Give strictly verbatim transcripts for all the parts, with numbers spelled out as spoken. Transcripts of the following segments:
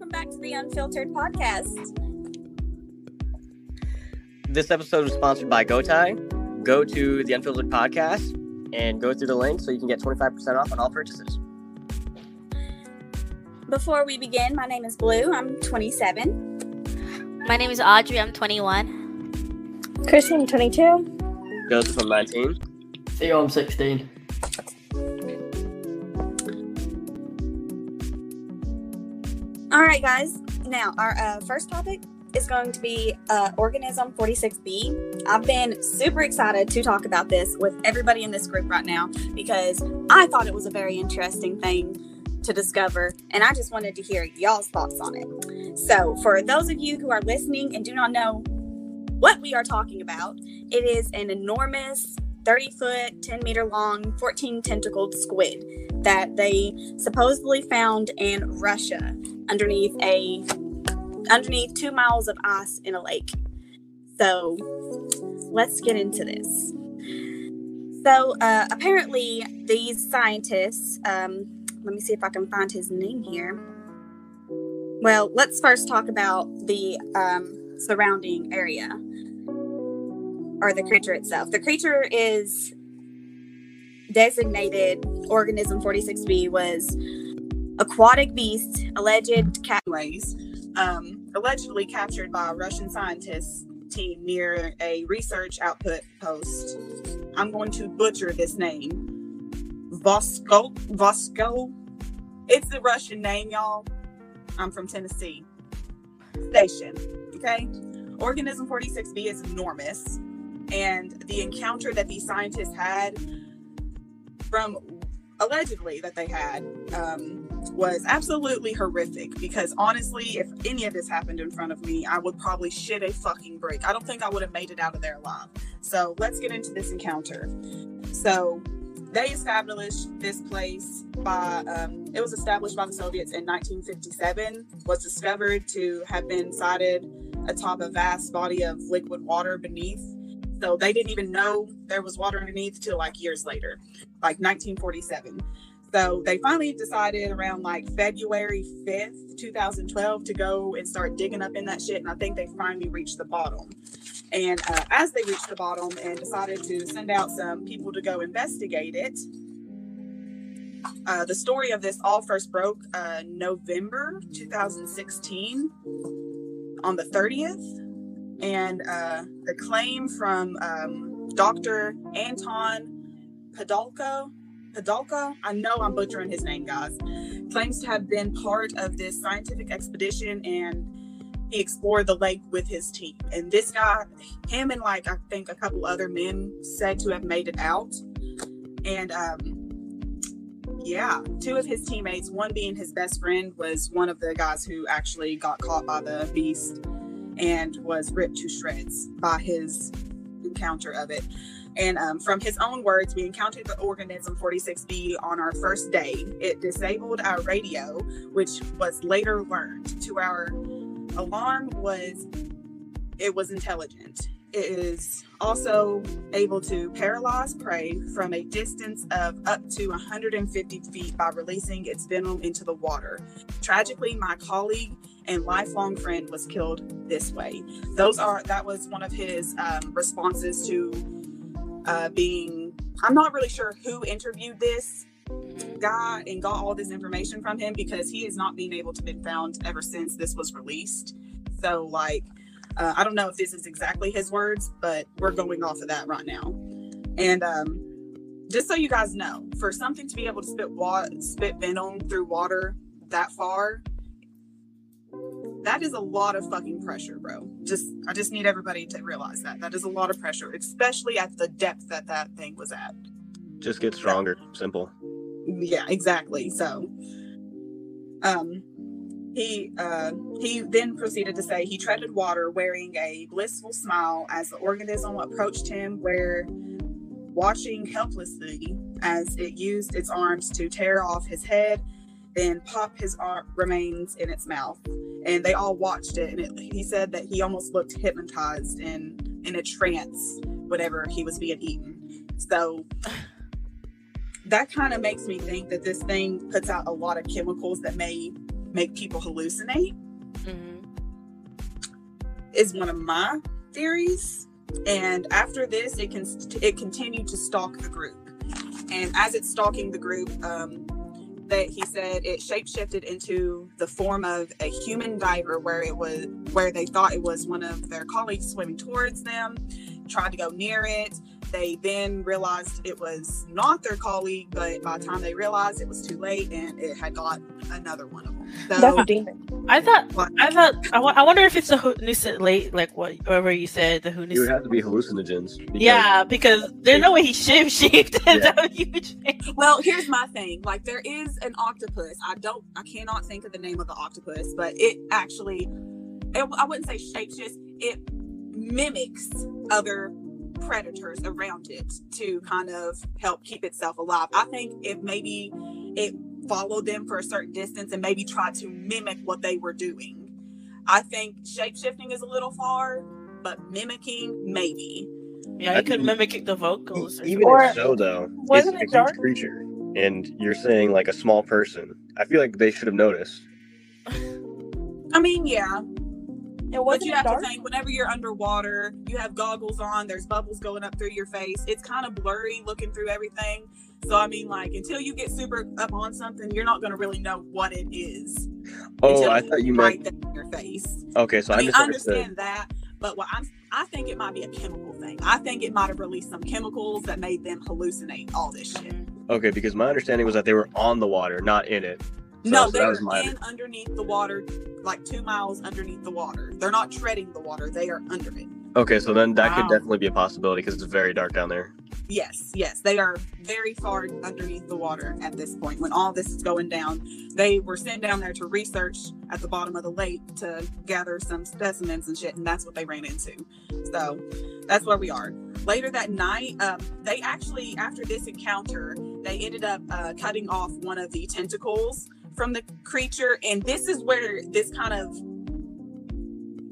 welcome back to the Unfiltered Podcast. This episode is sponsored by GoTie. Go to the Unfiltered Podcast and go through the link so you can get twenty-five percent off on all purchases. Before we begin, my name is Blue. I'm twenty-seven. My name is Audrey. I'm twenty-one. Chrissy, I'm twenty-two. Joseph, I'm nineteen. Theo, I'm sixteen. All right, guys. Now, our uh, first topic is going to be uh, Organism forty-six B. I've been super excited to talk about this with everybody in this group right now because I thought it was a very interesting thing to discover, and I just wanted to hear y'all's thoughts on it. So, for those of you who are listening and do not know what we are talking about, it is an enormous thirty-foot, ten-meter long, fourteen-tentacled squid that they supposedly found in Russia underneath a underneath two miles of ice in a lake. So, let's get into this. So, uh, apparently, these scientists, um, let me see if I can find his name here. Well, let's first talk about the um, surrounding area. Or the creature itself. The creature is designated Organism forty-six B was aquatic beast, alleged cat ways, um, allegedly captured by a Russian scientist team near a research output post. I'm going to butcher this name. Vosko, Vosko. It's the Russian name, y'all. I'm from Tennessee. Station. Okay. Organism forty-six B is enormous. And the encounter that these scientists had from allegedly that they had um, was absolutely horrific because honestly, if any of this happened in front of me, I would probably shit a fucking brick. I don't think I would have made it out of there alive. So let's get into this encounter. So they established this place by, um, it was established by the Soviets in nineteen fifty-seven, was discovered to have been sighted atop a vast body of liquid water beneath. So they didn't even know there was water underneath till like years later, like nineteen forty-seven. So they finally decided around like February fifth, twenty twelve to go and start digging up in that shit. And I think they finally reached the bottom. And uh, as they reached the bottom and decided to send out some people to go investigate it, uh, the story of this all first broke uh, November twenty sixteen on the thirtieth. And uh, the claim from um, Doctor Anton Padalko, Padalko, I know I'm butchering his name, guys, claims to have been part of this scientific expedition, and he explored the lake with his team. And this guy, him and like, I think a couple other men said to have made it out. And um, yeah, two of his teammates, one being his best friend, was one of the guys who actually got caught by the beast and was ripped to shreds by his encounter of it. And um, from his own words, we encountered the organism forty-six B on our first day. It disabled our radio, which was later learned. To our alarm was, it was intelligent. It is also able to paralyze prey from a distance of up to one hundred fifty feet by releasing its venom into the water. Tragically, my colleague and lifelong friend was killed this way. Those are, that was one of his um, responses to uh, being, I'm not really sure who interviewed this guy and got all this information from him because he has not been able to been found ever since this was released. So like, Uh, I don't know if this is exactly his words, but we're going off of that right now. And um, just so you guys know, for something to be able to spit wa- spit venom through water that far, that is a lot of fucking pressure, bro. Just I just need everybody to realize that. That is a lot of pressure, especially at the depth that that thing was at. Just get stronger. So, simple. Yeah, exactly. So, um... He uh, he then proceeded to say he treaded water wearing a blissful smile as the organism approached him, where watching helplessly as it used its arms to tear off his head, then pop his arm, remains in its mouth. And they all watched it. And it, he said that he almost looked hypnotized and in a trance whenever he was being eaten. So that kind of makes me think that this thing puts out a lot of chemicals that may make people hallucinate, mm-hmm. is one of my theories. And after this, it can it continued to stalk the group. And as it's stalking the group, um, that he said it shapeshifted into the form of a human diver, where it was where they thought it was one of their colleagues swimming towards them, tried to go near it. They then realized it was not their colleague, but by the time they realized it was too late, and it had got another one of them. So, that's a demon. I thought. Like, I thought. I, w- I wonder if it's a hallucinate late, like whatever you said. The hallucin- it would have to be hallucinogens. Because yeah, because there's no way he shift shifted. Yeah. Well, here's my thing. Like, there is an octopus. I don't. I cannot think of the name of the octopus, but it actually. It, I wouldn't say shapeshifts. It mimics other predators around it to kind of help keep itself alive. I think if maybe it followed them for a certain distance and maybe tried to mimic what they were doing. I think shape-shifting is a little far, but mimicking, maybe. Yeah, you could mimic the vocals. Even or, if so, though, it's it a dark? huge creature, and you're saying, like, a small person. I feel like they should have noticed. I mean, yeah. It but you have dark? to think, whenever you're underwater, you have goggles on, there's bubbles going up through your face. It's kind of blurry looking through everything. So, I mean, like, until you get super up on something, you're not going to really know what it is. Oh, I thought you meant... Right there in your face. Okay, so I, I mean, understand that, but what I'm, I think it might be a chemical thing. I think it might have released some chemicals that made them hallucinate all this shit. Okay, because my understanding was that they were on the water, not in it. So no, they're in underneath the water, like two miles underneath the water. They're not treading the water. They are under it. Okay, so then that wow. could definitely be a possibility because it's very dark down there. Yes, yes. They are very far underneath the water at this point. When all this is going down, they were sent down there to research at the bottom of the lake to gather some specimens and shit, and that's what they ran into. So that's where we are. Later that night, um, they actually, after this encounter, they ended up uh, cutting off one of the tentacles from the creature, and this is where this kind of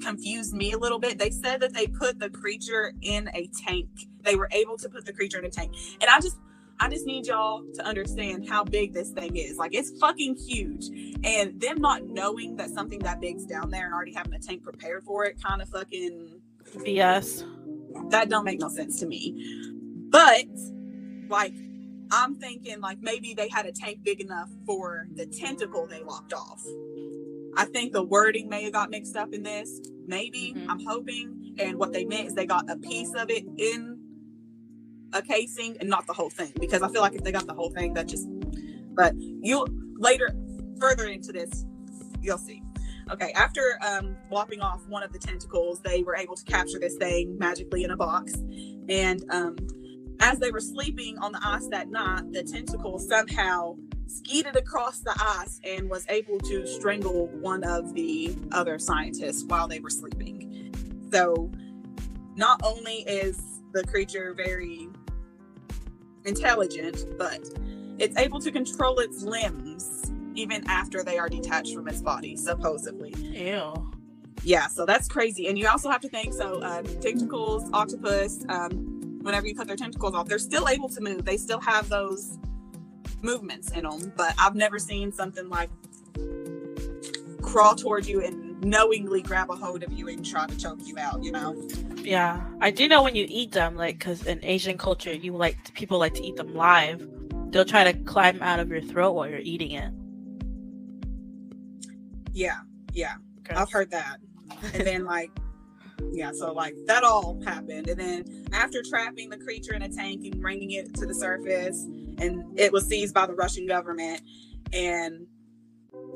confused me a little bit. They said that they put the creature in a tank. They were able to put the creature in a tank, and I just, I just need y'all to understand how big this thing is. Like, it's fucking huge, and them not knowing that something that big's down there and already having a tank prepared for it, kind of fucking B S. That don't make no sense to me. But like, I'm thinking, like, maybe they had a tank big enough for the tentacle they lopped off. I think the wording may have got mixed up in this. Maybe. Mm-hmm. I'm hoping. And what they meant is they got a piece of it in a casing and not the whole thing. Because I feel like if they got the whole thing, that just... But you'll... Later, further into this, you'll see. Okay, after um, lopping off one of the tentacles, they were able to capture this thing magically in a box. And... um as they were sleeping on the ice that night, the tentacle somehow skidded across the ice and was able to strangle one of the other scientists while they were sleeping. So not only is the creature very intelligent, but it's able to control its limbs even after they are detached from its body, supposedly. Ew. Yeah, so that's crazy. And you also have to think, so uh, tentacles, octopus, um, whenever you cut their tentacles off, they're still able to move. They still have those movements in them, but I've never seen something like crawl towards you and knowingly grab a hold of you and try to choke you out, you know? Yeah. I do know when you eat them, like, because in Asian culture, you like people like to eat them live. They'll try to climb out of your throat while you're eating it. Yeah. Yeah. Gross. I've heard that. And then, like, yeah, so like that all happened. And then after trapping the creature in a tank and bringing it to the surface, and it was seized by the Russian government, and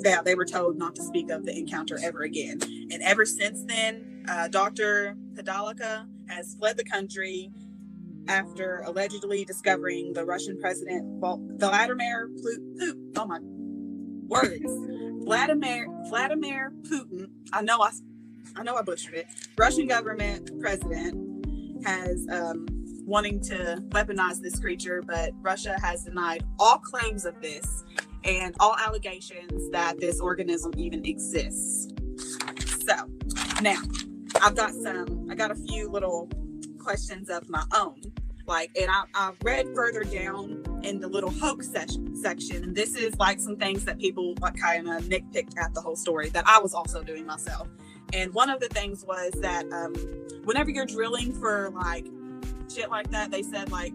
they, they were told not to speak of the encounter ever again. And ever since then, uh, Doctor Padalko has fled the country after allegedly discovering the Russian president Vladimir Putin. Oh my words. Vladimir Vladimir Putin. I know I I know I butchered it. Russian government president has um, wanting to weaponize this creature, but Russia has denied all claims of this and all allegations that this organism even exists. So now I've got some, I got a few little questions of my own. Like, and I, I read further down in the little hoax se- section. And this is like some things that people like kind of nitpicked at the whole story that I was also doing myself. And one of the things was that um, whenever you're drilling for like shit like that, they said like,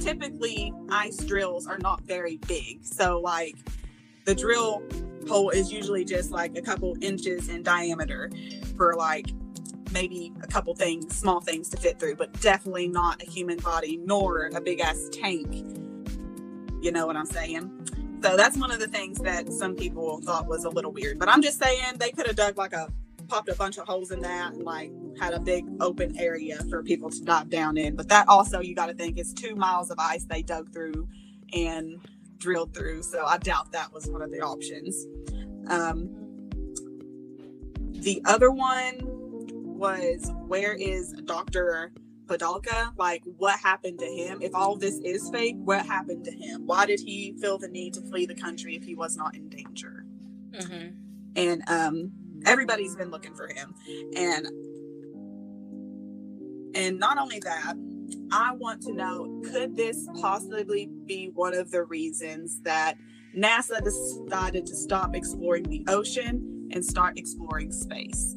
typically ice drills are not very big. So like the drill hole is usually just like a couple inches in diameter for like maybe a couple things, small things to fit through, but definitely not a human body nor a big ass tank. You know what I'm saying? So that's one of the things that some people thought was a little weird, but I'm just saying they could have dug like a, popped a bunch of holes in that and like had a big open area for people to dive down in. But that also, you got to think, is two miles of ice they dug through and drilled through. So I doubt that was one of the options. Um, the other one was, where is Doctor Padalko? Like, what happened to him? If all this is fake, what happened to him? Why did he feel the need to flee the country if he was not in danger? Mm-hmm. And um, everybody's been looking for him. And And not only that, I want to know, could this possibly be one of the reasons that NASA decided to stop exploring the ocean and start exploring space?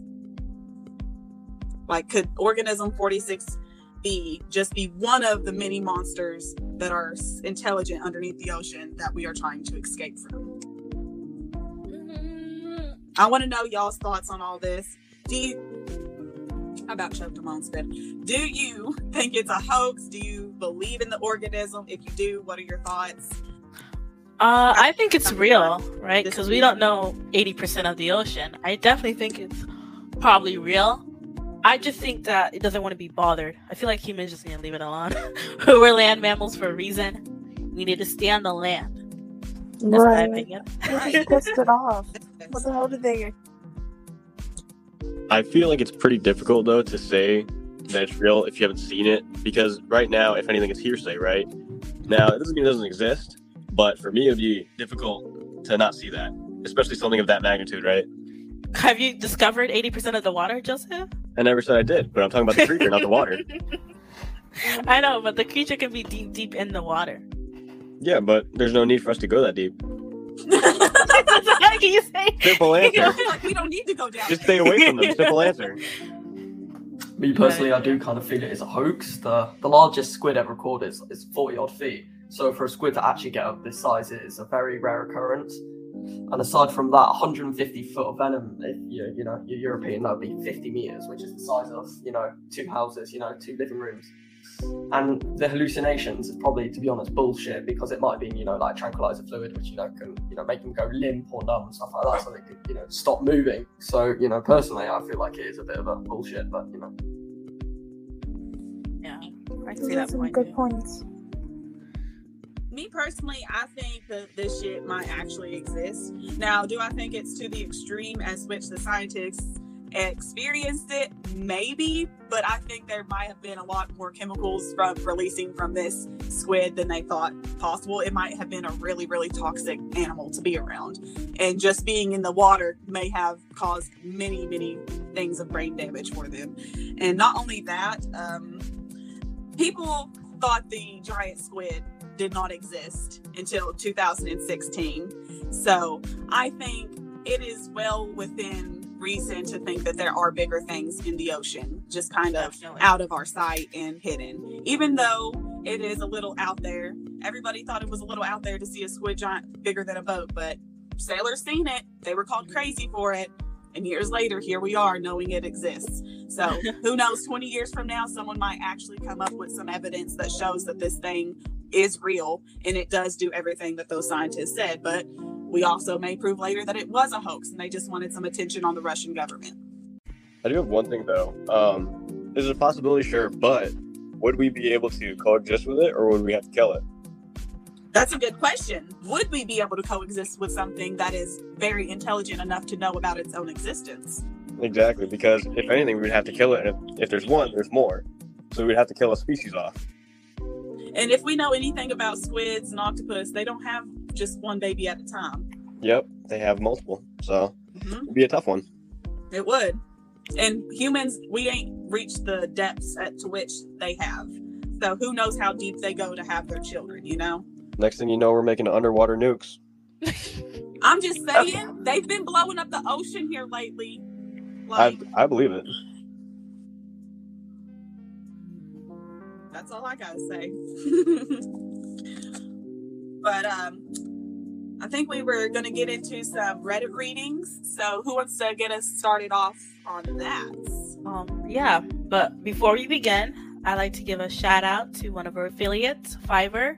Like, could Organism forty-six B just be one of the many monsters that are intelligent underneath the ocean that we are trying to escape from? Mm-hmm. I want to know y'all's thoughts on all this. Do you... I about choked on spit. Do you think it's a hoax? Do you believe in the organism? If you do, what are your thoughts? Uh, I think it's real, right? Because we don't know eighty percent of the ocean. I definitely think it's probably real. I just think that it doesn't want to be bothered. I feel like humans just need to leave it alone. We're land mammals for a reason. We need to stay on the land. That's right. My opinion. They just pissed it off. What the hell did they... I feel like it's pretty difficult, though, to say that it's real if you haven't seen it, because right now, if anything, it's hearsay, right? Now, it doesn't mean it doesn't exist, but for me, it would be difficult to not see that, especially something of that magnitude, right? Have you discovered eighty percent of the water, Joseph? I never said I did, but I'm talking about the creature, not the water. I know, but the creature can be deep, deep in the water. Yeah, but there's no need for us to go that deep. Can you say? Simple answer. Like, we don't need to go down. Just stay away from them. Simple answer. Me personally, I do kind of feel it is a hoax. The the largest squid ever recorded is, is forty odd feet. So for a squid to actually get up this size, it is a very rare occurrence. And aside from that, one hundred fifty foot of venom, if you you know you're European, that would be fifty meters, which is the size of you know two houses, you know two living rooms. And the hallucinations is probably, to be honest, bullshit, because it might be, you know, like tranquilizer fluid, which, you know, can, you know, make them go limp or numb and stuff like that, so they could, you know, stop moving. So, you know, personally, I feel like it is a bit of a bullshit, but, you know. Yeah, I can see that point. Good points. Me personally, I think that this shit might actually exist. Now, do I think it's to the extreme as which the scientists experienced it? Maybe, but I think there might have been a lot more chemicals from releasing from this squid than they thought possible. It might have been a really, really toxic animal to be around, and just being in the water may have caused many, many things of brain damage for them. And not only that, um, people thought the giant squid did not exist until two thousand sixteen. So I think it is well within reason to think that there are bigger things in the ocean, just kind of Definitely. out of our sight and hidden. Even though it is a little out there, everybody thought it was a little out there to see a squid giant bigger than a boat, but sailors seen it, they were called crazy for it, and years later here we are knowing it exists. So who knows, twenty years from now someone might actually come up with some evidence that shows that this thing is real and it does do everything that those scientists said. But we also may prove later that it was a hoax and they just wanted some attention on the Russian government. I do have one thing, though. Um, there's a possibility, sure, but would we be able to coexist with it, or would we have to kill it? That's a good question. Would we be able to coexist with something that is very intelligent enough to know about its own existence? Exactly, because if anything, we would have to kill it. And if, if there's one, there's more. So we would have to kill a species off. And if we know anything about squids and octopus, they don't have just one baby at a time. Yep, they have multiple, so mm-hmm. it'd be a tough one. It would. And humans, we ain't reached the depths at to which they have. So who knows how deep they go to have their children, you know? Next thing you know, we're making underwater nukes. I'm just saying, they've been blowing up the ocean here lately. Like, I, I believe it. That's all I gotta say. But um, I think we were gonna get into some Reddit readings. So who wants to get us started off on that? Um, yeah, but before we begin, I'd like to give a shout out to one of our affiliates, Fiverr.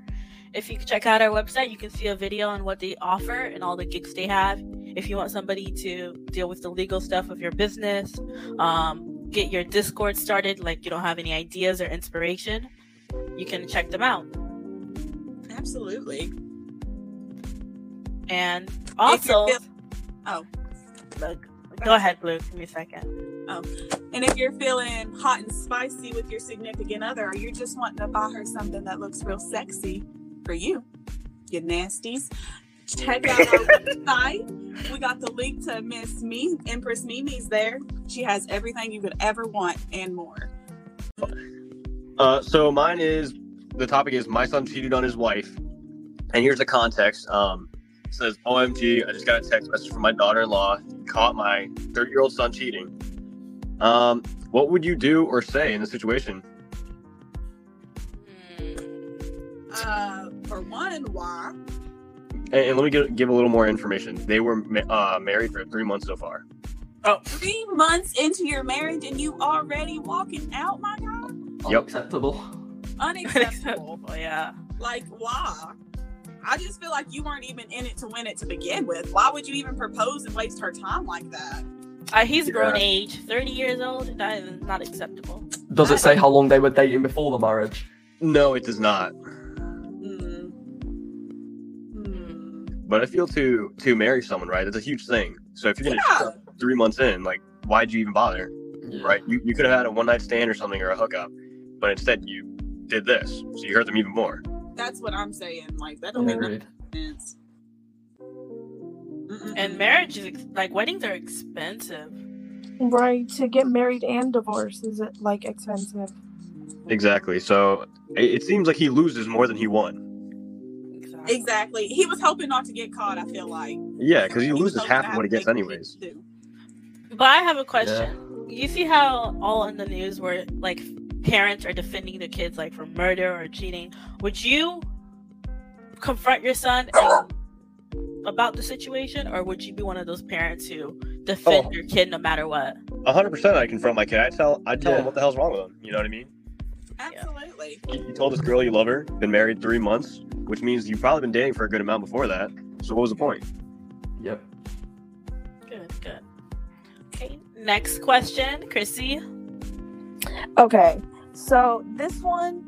If you check out our website, you can see a video on what they offer and all the gigs they have. If you want somebody to deal with the legal stuff of your business, um, get your Discord started, like you don't have any ideas or inspiration, you can check them out. Absolutely. And also... Feel- oh. Look, go ahead, Blue. Give me a second. Oh. And if you're feeling hot and spicy with your significant other, or you're just wanting to buy her something that looks real sexy, for you, you nasties, check out our website. We got the link to Miss Me. Empress Mimi's there. She has everything you could ever want and more. Uh, so mine is, the topic is my son cheated on his wife. And here's the context. Um, it says, O M G, I just got a text message from my daughter-in-law. Caught my thirty-year-old son cheating. Um, what would you do or say in this situation? Uh, for one, why? And, and let me give, give a little more information. They were uh, married for three months so far. Oh. Three months into your marriage and you already walking out, my God? Yep. Unacceptable. Unacceptable. Yeah. Like, why? I just feel like you weren't even in it to win it to begin with. Why would you even propose and waste her time like that? Uh, he's yeah. grown age, thirty years old. That is not acceptable. Does it say how long they were dating before the marriage? No, it does not. But I feel to to marry someone, right? That's a huge thing. So if you're gonna yeah. three months in, like, why'd you even bother, yeah. right? You you could have had a one night stand or something or a hookup, but instead you did this, so you hurt them even more. That's what I'm saying. Like, that don't make no sense. Mm-mm. And marriage is ex- like weddings are expensive, right? To get married and divorced is it like expensive? Exactly. So it, it seems like he loses more than he won. Exactly. He was hoping not to get caught, I feel like. Yeah, because he loses half of what he gets anyways. But I have a question. Yeah. You see how all in the news where, like, parents are defending their kids, like, for murder or cheating. Would you confront your son about the situation, or would you be one of those parents who defend oh. your kid no matter what? one hundred percent I confront my kid. I tell, I tell yeah. him what the hell's wrong with him. You know what I mean? Absolutely. Yeah. You told this girl you love her, been married three months, which means you've probably been dating for a good amount before that. So what was the point? Yep. Good, good. Okay, next question, Chrissy. Okay, so this one,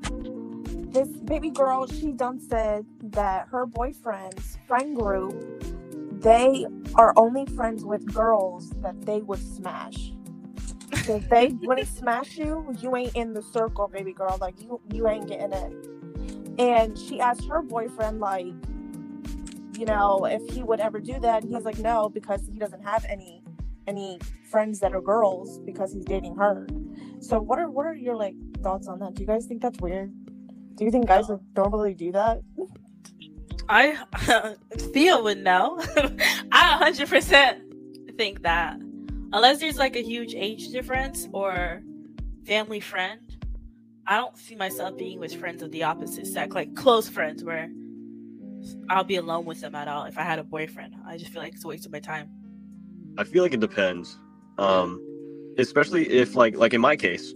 this baby girl, she done said that her boyfriend's friend group, they are only friends with girls that they would smash. So if they wouldn't smash you, you ain't in the circle, baby girl. Like, you, you ain't getting it. And she asked her boyfriend, like, you know, if he would ever do that. And he's like, no, because he doesn't have any any friends that are girls because he's dating her. So what are what are your, like, thoughts on that? Do you guys think that's weird? Do you think guys like, normally do that? I, uh, Theo would know. I one hundred percent think that. Unless there's, like, a huge age difference or family friend, I don't see myself being with friends of the opposite sex, like close friends where I'll be alone with them at all. If I had a boyfriend, I just feel like it's a waste of my time. I feel like it depends, um, especially if, like, like in my case,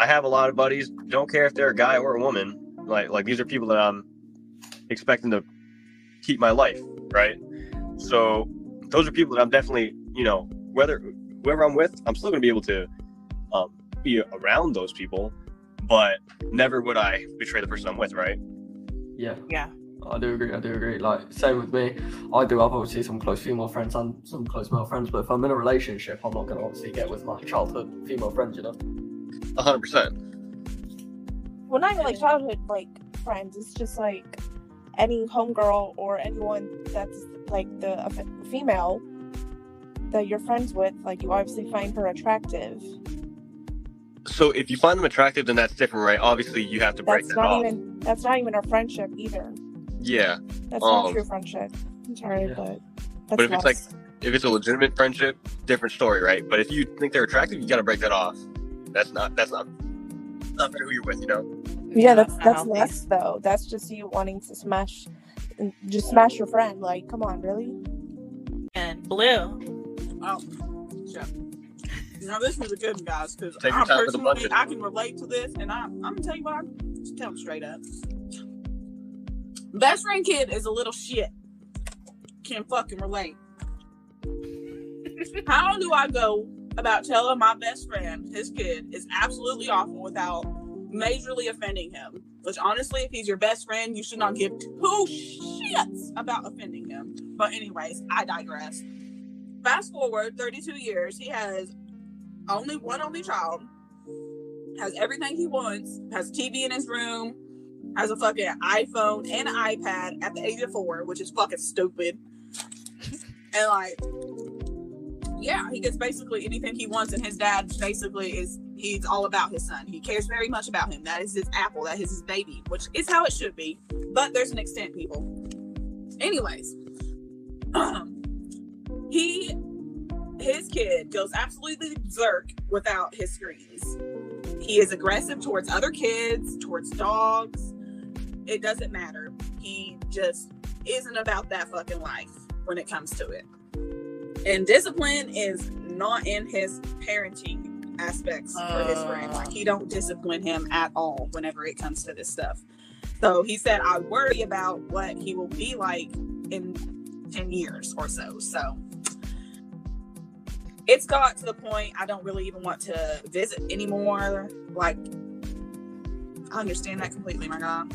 I have a lot of buddies. Don't care if they're a guy or a woman. Like, like these are people that I'm expecting to keep my life, right? So those are people that I'm definitely, you know, whether whoever I'm with, I'm still going to be able to um, be around those people, but never would I betray the person I'm with, right? Yeah. Yeah. I do agree. I do agree. Like, same with me. I do have obviously some close female friends and some close male friends, but if I'm in a relationship, I'm not going to obviously get with my childhood female friends, you know? one hundred percent. Well, not even like childhood, like, friends. It's just like any homegirl or anyone that's like the a f- female that you're friends with, like, you obviously find her attractive. So if you find them attractive, then that's different, right? Obviously, you have to break that's that not off. Even, that's not even a friendship either. Yeah. That's um, not true friendship. I'm sorry, yeah. but that's But if less. It's like, if it's a legitimate friendship, different story, right? But if you think they're attractive, you got to break that off. That's not, that's not, not fair who you're with, you know? Yeah, that's that's less, though. That's just you wanting to smash, just smash your friend. Like, come on, really? And Blue. Oh, yeah. Now, this was a good one, guys, because I personally, I can relate to this, and I, I'm going to tell you what, I'm just tell them straight up. Best friend kid is a little shit. Can fucking relate. How do I go about telling my best friend his kid is absolutely awful without majorly offending him? Which, honestly, if he's your best friend, you should not give two shits about offending him. But anyways, I digress. Fast forward thirty-two years, he has only one only child, has everything he wants, has T V in his room, has a fucking iPhone and an iPad at the age of four, which is fucking stupid. And like, yeah, he gets basically anything he wants, and his dad basically is, he's all about his son. He cares very much about him. That is his apple. That is his baby, which is how it should be. But there's an extent, people. Anyways, he, his kid goes absolutely berserk without his screens. He is aggressive towards other kids, towards dogs. It doesn't matter. He just isn't about that fucking life when it comes to it. And discipline is not in his parenting aspects uh, for his friend. Like, he don't discipline him at all whenever it comes to this stuff. So he said, I worry about what he will be like in ten years or so. So it's got to the point I don't really even want to visit anymore. Like, I understand that completely, my God.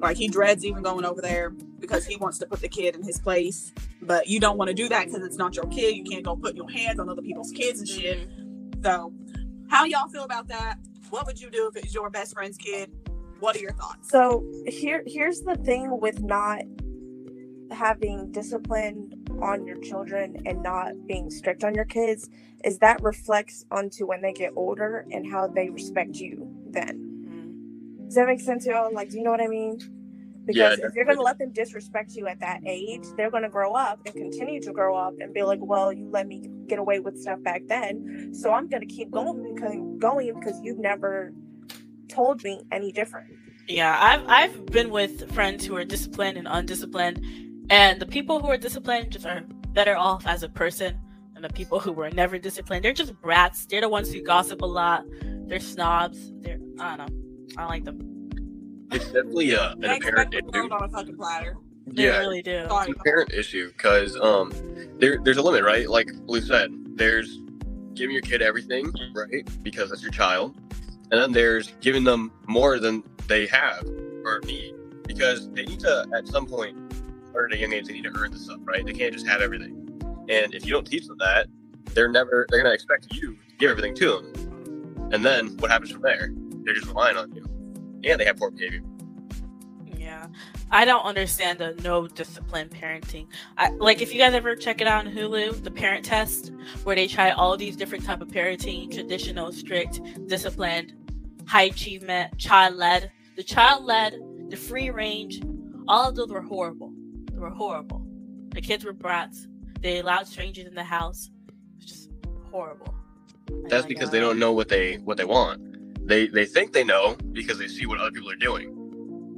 Like, he dreads even going over there because he wants to put the kid in his place. But you don't want to do that because it's not your kid. You can't go putting your hands on other people's kids and shit. So, how y'all feel about that? What would you do if it was your best friend's kid? What are your thoughts? So, here, here's the thing with not having discipline on your children and not being strict on your kids is that reflects onto when they get older and how they respect you then. Mm. Does that make sense to y'all? Like, do you know what I mean? Because yeah, if you're going to let them disrespect you at that age, they're going to grow up and continue to grow up and be like, well, you let me get away with stuff back then, so I'm going to keep going because, going because you've never told me any different. Yeah, I've, I've been with friends who are disciplined and undisciplined, and the people who are disciplined just are better off as a person than the people who were never disciplined. They're just brats. They're the ones who gossip a lot. They're snobs. They're, I don't know. I don't like them. It's definitely a, an apparent issue. On a fucking platter. They yeah, really do. It's an apparent issue because um, there, there's a limit, right? Like Blue said, there's giving your kid everything, right? Because that's your child. And then there's giving them more than they have or need because they need to, at some point, or at a young age, they need to earn the stuff, right? They can't just have everything. And if you don't teach them that, they're never, they're going to expect you to give everything to them. And then what happens from there? They're just relying on you. And they have poor behavior. Yeah. I don't understand the no discipline parenting. I, like, if you guys ever check it out on Hulu, the parent test, where they try all these different type of parenting, traditional, strict, disciplined, high achievement, child-led. The child-led, the free range, all of those were horrible. were horrible. The kids were brats. They allowed strangers in the house. It's just horrible. That's because they don't know what they what they want. They they think they know because they see what other people are doing.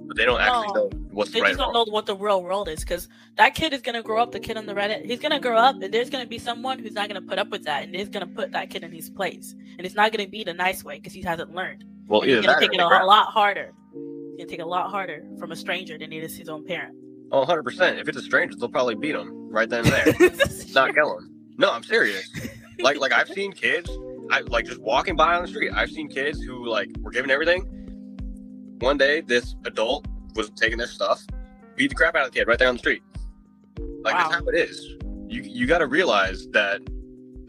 But they don't actually know what's right. They just don't know what the real world is, because that kid is going to grow up, the kid on the Reddit, he's going to grow up, and there's going to be someone who's not going to put up with that, and is going to put that kid in his place. And it's not going to be the nice way because he hasn't learned. Well, either he's going to take it a lot harder. He's going to take a lot harder from a stranger than it is his own parent. Oh, one hundred percent. If it's a stranger, they'll probably beat them right then and there. Not killing. No, I'm serious. Like, like I've seen kids, I like just walking by on the street, I've seen kids who like were given everything. One day, this adult was taking their stuff, beat the crap out of the kid right there on the street. Like, wow. That's how it is. You you got to realize that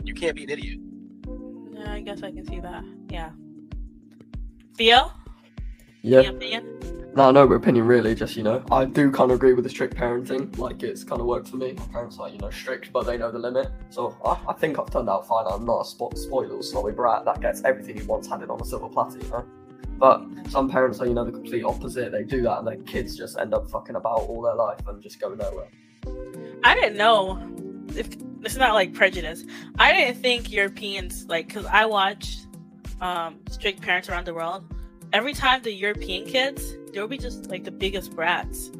you can't be an idiot. No, I guess I can see that. Yeah. Theo? Yeah. Any opinion? No, no opinion really, just, you know, I do kind of agree with the strict parenting. Like, it's kind of worked for me. My parents are, you know, strict, but they know the limit. So I, I think I've turned out fine. I'm not a spo- spoiled, snobby brat that gets everything he wants handed on a silver platter, you know? But some parents are, you know, the complete opposite. They do that and their kids just end up fucking about all their life and just go nowhere. I didn't know. If it's not like prejudice. I didn't think Europeans, like, because I watch um, strict parents around the world. Every time the European kids, they'll be just like the biggest brats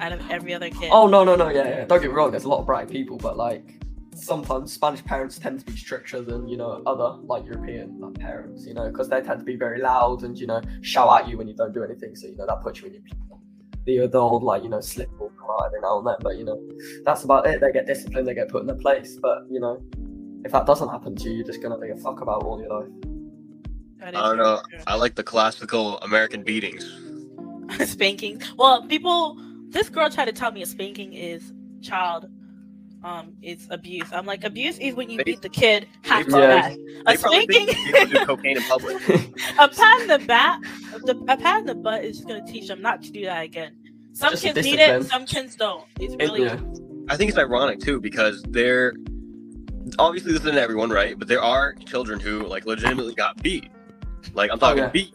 out of every other kid. Oh, no, no, no. Yeah, yeah. Don't get me wrong. There's a lot of bratty people, but like sometimes Spanish parents tend to be stricter than, you know, other like European like, parents, you know, because they tend to be very loud and, you know, shout at you when you don't do anything. So, you know, that puts you in your place. The, the old, like, you know, slip or cry every now and then, but, you know, that's about it. They get disciplined, they get put in their place. But, you know, if that doesn't happen to you, you're just going to be a fuck about all your life. I don't know. True. I like the classical American beatings. Spankings. Well, people, this girl tried to tell me a spanking is child, um, it's abuse. I'm like, abuse is when you they, beat the kid half the bat. A spanking. People do cocaine in public. a pat in the back, a pat in the butt is just gonna teach them not to do that again. Some just kids need it, some kids don't. It's really. It, yeah. I think it's ironic too because they're obviously this isn't everyone, right? But there are children who like legitimately got beat. Like, I'm talking okay. beat.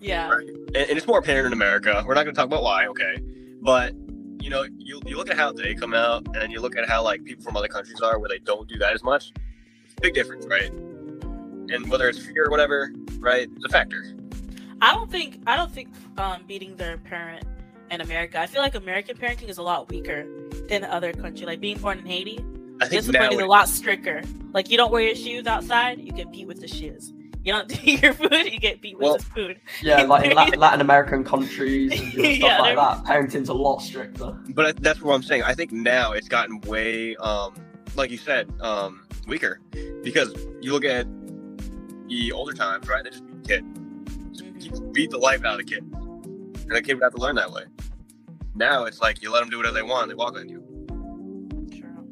Yeah. Right? And, and it's more apparent in America. We're not going to talk about why, okay? But, you know, you you look at how they come out, and you look at how, like, people from other countries are where they don't do that as much. Big difference, right? And whether it's fear or whatever, right, it's a factor. I don't think, I don't think um, beating their parent in America, I feel like American parenting is a lot weaker than other country. Like, being born in Haiti, discipline is a lot stricter. Like, you don't wear your shoes outside, you get beat with the shoes. You don't do your food, you get beat with well, the food. Yeah, like in Latin, Latin American countries and stuff yeah, like that, parenting's a lot stricter. But that's what I'm saying. I think now it's gotten way, um, like you said, um, weaker. Because you look at the older times, right? They just beat the kid. Just mm-hmm. beat the life out of the kid. And the kid would have to learn that way. Now it's like you let them do whatever they want, they walk on you. True.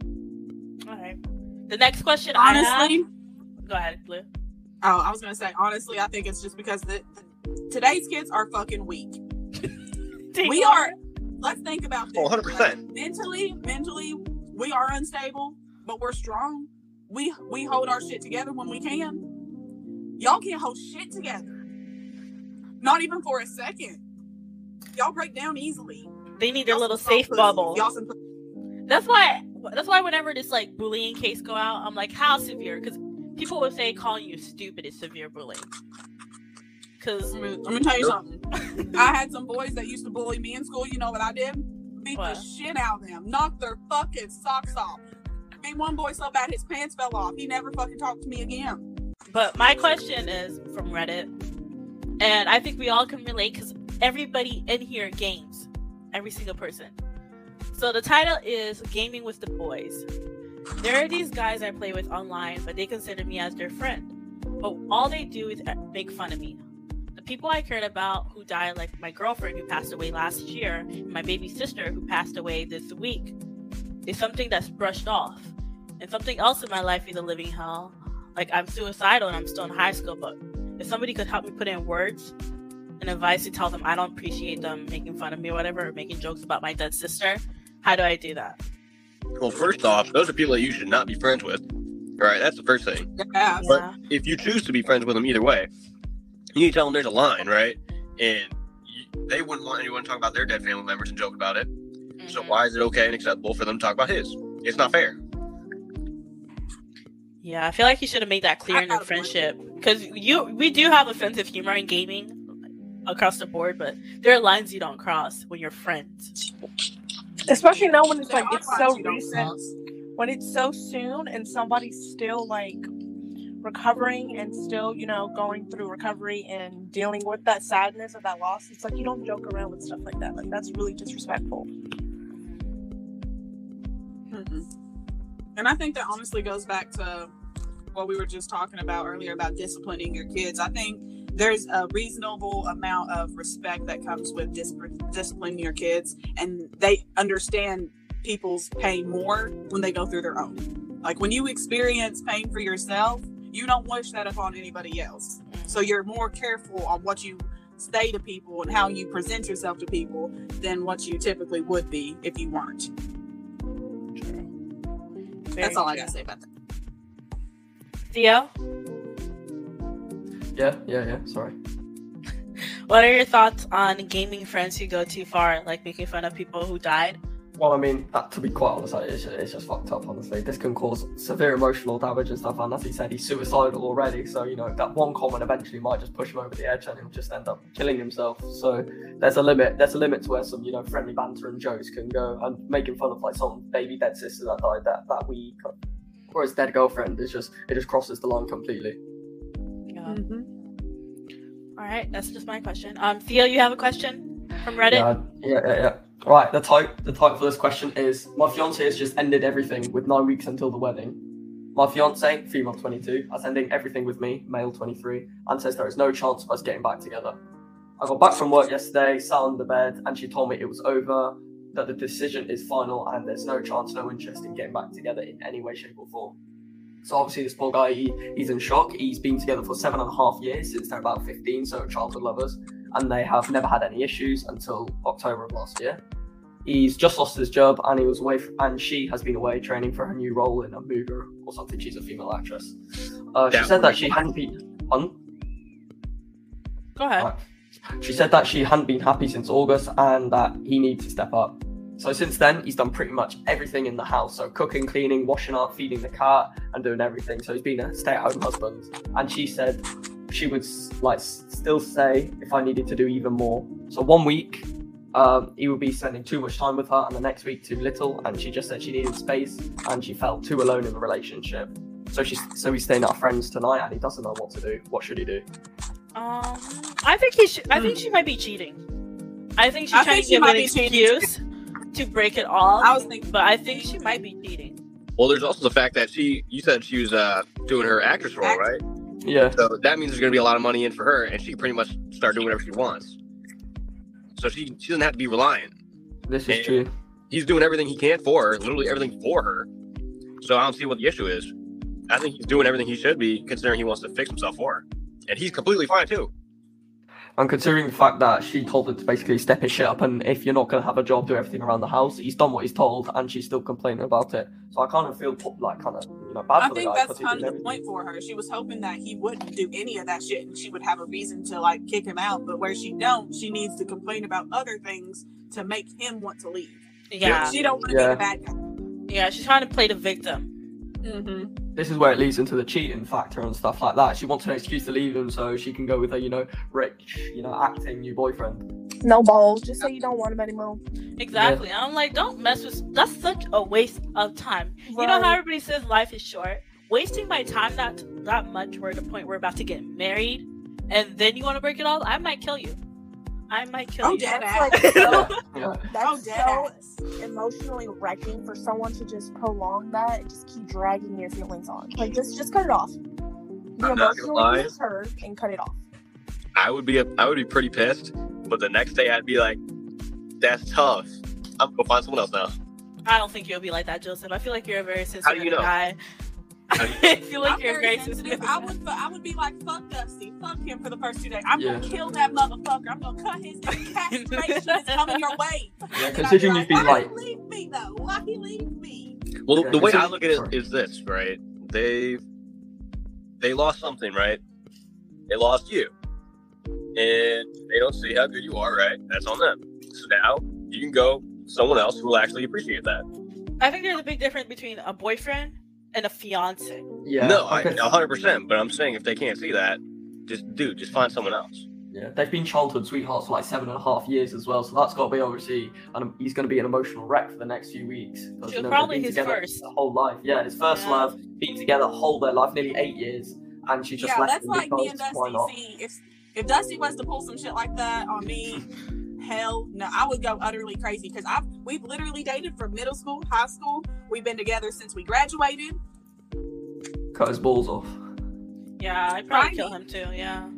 All right. The next question Honestly, I have... Go ahead, Blue. Oh, I was going to say, honestly, I think it's just because the, the, today's kids are fucking weak. we are, let's think about this. one hundred percent. Like, mentally, mentally, we are unstable, but we're strong. We we hold our shit together when we can. Y'all can't hold shit together. Not even for a second. Y'all break down easily. They need their y'all little safe pussy. bubble. Y'all some pussy. That's why, that's why whenever this, like, bullying case go out, I'm like, how severe? Because people would say calling you stupid is severe bullying. Because I'm gonna tell you something. I had some boys that used to bully me in school. You know what I did? Beat what? the shit out of them. Knocked their fucking socks off. Beat one boy so bad his pants fell off. He never fucking talked to me again. But my question is from Reddit, and I think we all can relate because everybody in here games. Every single person. So the title is Gaming with the Boys. There are these guys I play with online, but they consider me as their friend. But all they do is make fun of me. The people I cared about who died, like my girlfriend who passed away last year, and my baby sister who passed away this week, is something that's brushed off. And something else in my life is a living hell. Like, I'm suicidal and I'm still in high school, but if somebody could help me put in words and advice to tell them I don't appreciate them making fun of me or whatever, or making jokes about my dead sister, how do I do that? Well, first off, those are people that you should not be friends with. All right, that's the first thing. Yeah. But if you choose to be friends with them either way, you need to tell them there's a line, right? And you, they wouldn't want anyone to talk about their dead family members and joke about it. Mm-hmm. So why is it okay and acceptable for them to talk about his? It's not fair. Yeah, I feel like you should have made that clear I in your friendship. Because you, we do have offensive humor in gaming across the board, but there are lines you don't cross when you're friends. Especially now when it's like it's so recent, when it's so soon, and somebody's still like recovering and still, you know, going through recovery and dealing with that sadness of that loss. It's like you don't joke around with stuff like that. Like, that's really disrespectful. Mm-hmm. And I think that honestly goes back to what we were just talking about earlier about disciplining your kids. I think there's a reasonable amount of respect that comes with dis- disciplining your kids, and they understand people's pain more when they go through their own. Like, when you experience pain for yourself, you don't wish that upon anybody else. So you're more careful on what you say to people and how you present yourself to people than what you typically would be if you weren't. True. That's all I gotta say about that. Theo? Yeah, yeah, yeah. Sorry. What are your thoughts on gaming friends who go too far, like making fun of people who died? Well, I mean, that, to be quite honest, it's, it's just fucked up, honestly. This can cause severe emotional damage and stuff, and as he said, he's suicidal already, so, you know, that one comment eventually might just push him over the edge and he'll just end up killing himself. So there's a limit. There's a limit to where some, you know, friendly banter and jokes can go, and making fun of, like, some baby dead sister that died that, that week, or his dead girlfriend, it's just, it just crosses the line completely. Yeah. Mm-hmm. All right, that's just my question. Um, Theo, you have a question from Reddit? Yeah, yeah, yeah. yeah. Right, the type, the type for this question is, my fiancé has just ended everything with nine weeks until the wedding. My fiancé, female twenty-two, is ending everything with me, male twenty-three, and says there is no chance of us getting back together. I got back from work yesterday, sat on the bed, and she told me it was over, that the decision is final, and there's no chance, no interest in getting back together in any way, shape, or form. So obviously this poor guy, he, he's in shock. He's been together for seven and a half years, since they're about fifteen, so childhood lovers. And they have never had any issues until October of last year. He's just lost his job, and he was away, f- and she has been away training for her new role in a movie or something. She's a female actress. Uh, she said that she hadn't been. On? Go ahead. Right. She said that she hadn't been happy since August, and that he needs to step up. So since then, he's done pretty much everything in the house. So cooking, cleaning, washing up, feeding the cat, and doing everything. So he's been a stay-at-home husband. And she said she would like still say if I needed to do even more. So one week um, he would be spending too much time with her, and the next week too little, and she just said she needed space and she felt too alone in the relationship. So she's so he's staying at her friend's tonight, and he doesn't know what to do. What should he do? Um, I think he should. I think she might be cheating. I think she's I trying think to she give an excuse to break it all. I was thinking, but I think she might be cheating. Well, there's also the fact that she. You said she was uh, doing her actress role, right? Yeah. So that means there's going to be a lot of money in for her, and she pretty much start doing whatever she wants. So she, she doesn't have to be reliant. This is and true. He's doing everything he can for her, literally everything for her. So I don't see what the issue is. I think he's doing everything he should be, considering he wants to fix himself for her. And he's completely fine, too. And considering the fact that she told him to basically step his shit up, and if you're not going to have a job, do everything around the house, he's done what he's told, and she's still complaining about it. So I kind of feel like kind of you know, bad I for the guy. I think that's kind of the point for her. She was hoping that he wouldn't do any of that shit, and she would have a reason to like kick him out. But where she don't, she needs to complain about other things to make him want to leave. Yeah, she don't want to yeah. be the bad guy. Yeah, she's trying to play the victim. Mm-hmm. This is where it leads into the cheating factor and stuff like that. She wants an excuse to leave him so she can go with her, you know, rich, you know, acting new boyfriend. No balls, just say you don't want him anymore. Exactly. Yeah. I'm like, don't mess with. That's such a waste of time. Right. You know how everybody says life is short. Wasting my time that that much. We're at a point we're about to get married, and then you want to break it all. I might kill you. I might kill oh, you. Dead that's ass. Like, so, yeah. that's oh, so ass. Emotionally wrecking for someone to just prolong that and just keep dragging your feelings on. Like, just just cut it off. Be I'm emotionally hurt and cut it off. I would be a, I would be pretty pissed, but the next day I'd be like, that's tough. I'm gonna find someone else now. I don't think you'll be like that, Joseph. I feel like you're a very sensitive How do you know? guy. I feel like I'm you're very sensitive. I would, I would be like, fuck Dusty, fuck him for the first two days. I'm yeah. gonna kill that motherfucker. I'm gonna cut his castration. It's coming your way. Yeah, considering you've been like, why he leave me though? Why he leave me? Well, yeah, the way I look at it is, is this, right? They, they lost something, right? They lost you, and they don't see how good you are, right? That's on them. So now you can go someone else who will actually appreciate that. I think there's a big difference between a boyfriend and a fiance. Yeah. No, I, one hundred percent. But I'm saying if they can't see that, just dude, just find someone else. Yeah. They've been childhood sweethearts for like seven and a half years as well. So that's got to be obviously, and he's going to be an emotional wreck for the next few weeks. Because, you know, probably his first. The whole life. Yeah. His first yeah. love, being together whole their life, nearly eight years. And she just yeah, left him. Yeah, that's like me and Dusty. See, if, if Dusty was to pull some shit like that on me, hell no, I would go utterly crazy, because I've we've literally dated from middle school, high school. We've been together since we graduated. Cut his balls off. Yeah, I'd probably right. kill him too. Yeah,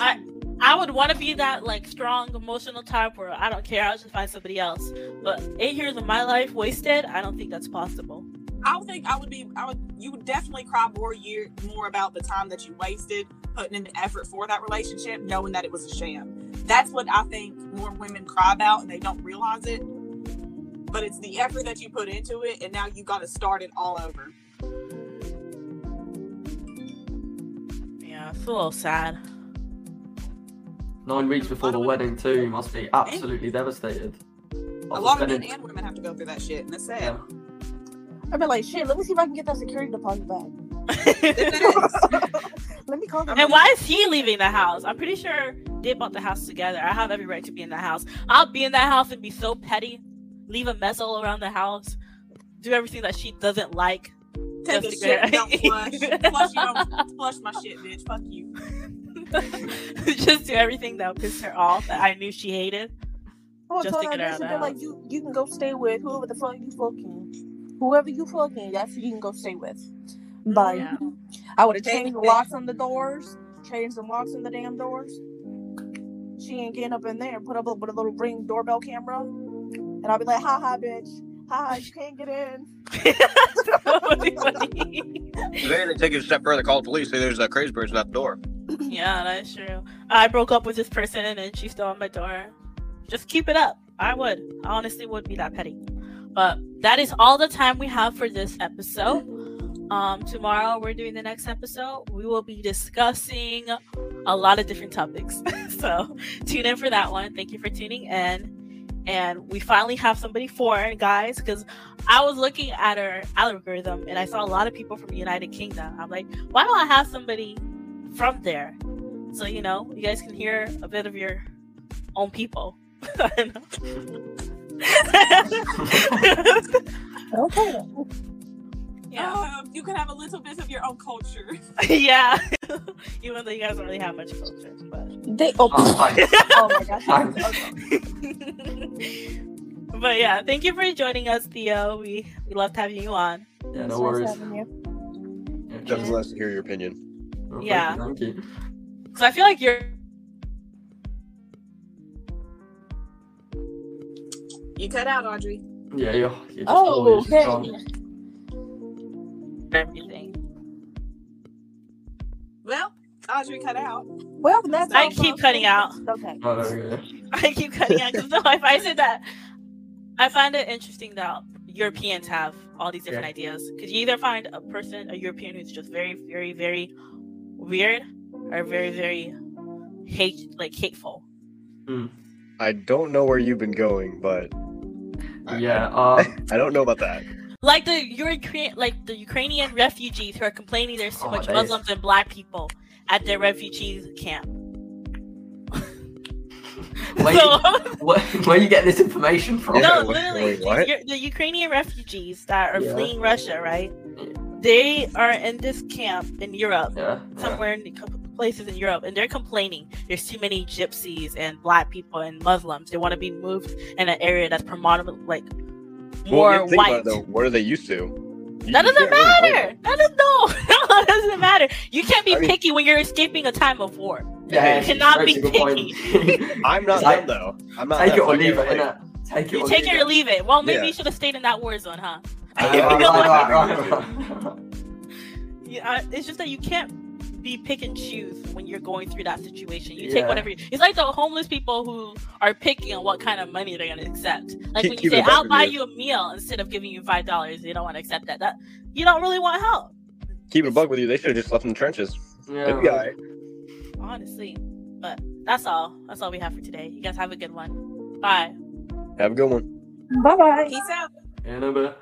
I I would want to be that like strong emotional type where I don't care. I'll just find somebody else. But eight years of my life wasted. I don't think that's possible. I would think I would be, I would, you would definitely cry more year more about the time that you wasted putting in the effort for that relationship, knowing that it was a sham. That's what I think more women cry about, and they don't realize it. But it's the effort that you put into it, and now you got to start it all over. Yeah, it's a little sad. Nine weeks before the wedding, too, must be absolutely devastated. A lot of men and women have to go through that shit, and it's sad. Yeah. I'd be like, shit, let me see if I can get that security deposit back. Let me call them. And why is he leaving the house? I'm pretty sure they bought the house together. I have every right to be in the house. I'll be in that house and be so petty. Leave a mess all around the house. Do everything that she doesn't like. Take the shit, don't flush. Flush, you don't flush my shit, bitch. Fuck you. Just do everything that would piss her off that I knew she hated. Oh, just to get her out of the house. Like, you, you can go stay with whoever the fuck you fucking... Whoever you fucking, that's who you can go stay with. But yeah. I would have changed the locks on the doors, changed the locks on the damn doors. She ain't getting up in there. Put up with a little ring doorbell camera, and I'll be like, "Ha ha, bitch! Ha ha, you can't get in." If they take it a step further, call the police. Say there's a crazy person at the door. Yeah, that's true. I broke up with this person, and she's still on my door. Just keep it up. I would. I honestly would be that petty. But that is all the time we have for this episode. Um, tomorrow we're doing the next episode. We will be discussing a lot of different topics. So tune in for that one. Thank you for tuning in. And we finally have somebody foreign, guys, because I was looking at our algorithm and I saw a lot of people from the United Kingdom. I'm like, why don't I have somebody from there? So, you know, you guys can hear a bit of your own people. I don't know. Okay. Yeah, um, you can have a little bit of your own culture. Yeah, even though you guys don't really have much culture, but they oh, oh my gosh. Okay. But yeah, thank you for joining us, Theo. We we loved having you on. Yeah, no worries. Just nice to hear your opinion. Okay, yeah, thank you. So I feel like you're. You cut out, Audrey. Yeah, you're, you're just oh, okay. Everything. Well, Audrey cut out. Well, that's I keep cutting out. Okay. Oh, okay. I keep cutting out because no, I find that I find it interesting that Europeans have all these different yeah. ideas. Because you either find a person, a European, who's just very, very, very weird, or very, very hate, like hateful. Mm. I don't know where you've been going, but I, yeah, uh, I don't know about that. Like the Ukraine, like the Ukrainian refugees who are complaining there's too oh, much nice. Muslims and black people at their refugees camp. Where, so, you, where, where you get this information from? No, literally, wait, the Ukrainian refugees that are yeah. fleeing Russia, right? Yeah. They are in this camp in Europe, yeah, somewhere yeah. in the. places in Europe, and they're complaining there's too many gypsies and black people and Muslims. They want to be moved in an area that's predominantly like more well, think white. About it, though, what are they used to? You, that doesn't matter. Really that is no. That doesn't matter. You can't be I picky mean, when you're escaping a time of war. Yeah, you cannot be picky. I'm not them though. I'm not. Take it or leave it. Like, take it. You or take leave it or leave it. Well, maybe yeah. you should have stayed in that war zone, huh? Yeah, it's just that you can't. Be pick and choose when you're going through that situation. You yeah. take whatever you, it's like the homeless people who are picking on what kind of money they're going to accept. Like keep, when you say I'll buy you a meal instead of giving you five dollars, they don't want to accept that that you don't really want help. Keep it a bug with you, they should have just left in the trenches. Yeah, it'd be all right. Honestly, but that's all that's all we have for today. You guys have a good one. Bye. Have a good one. Bye bye. Peace out. And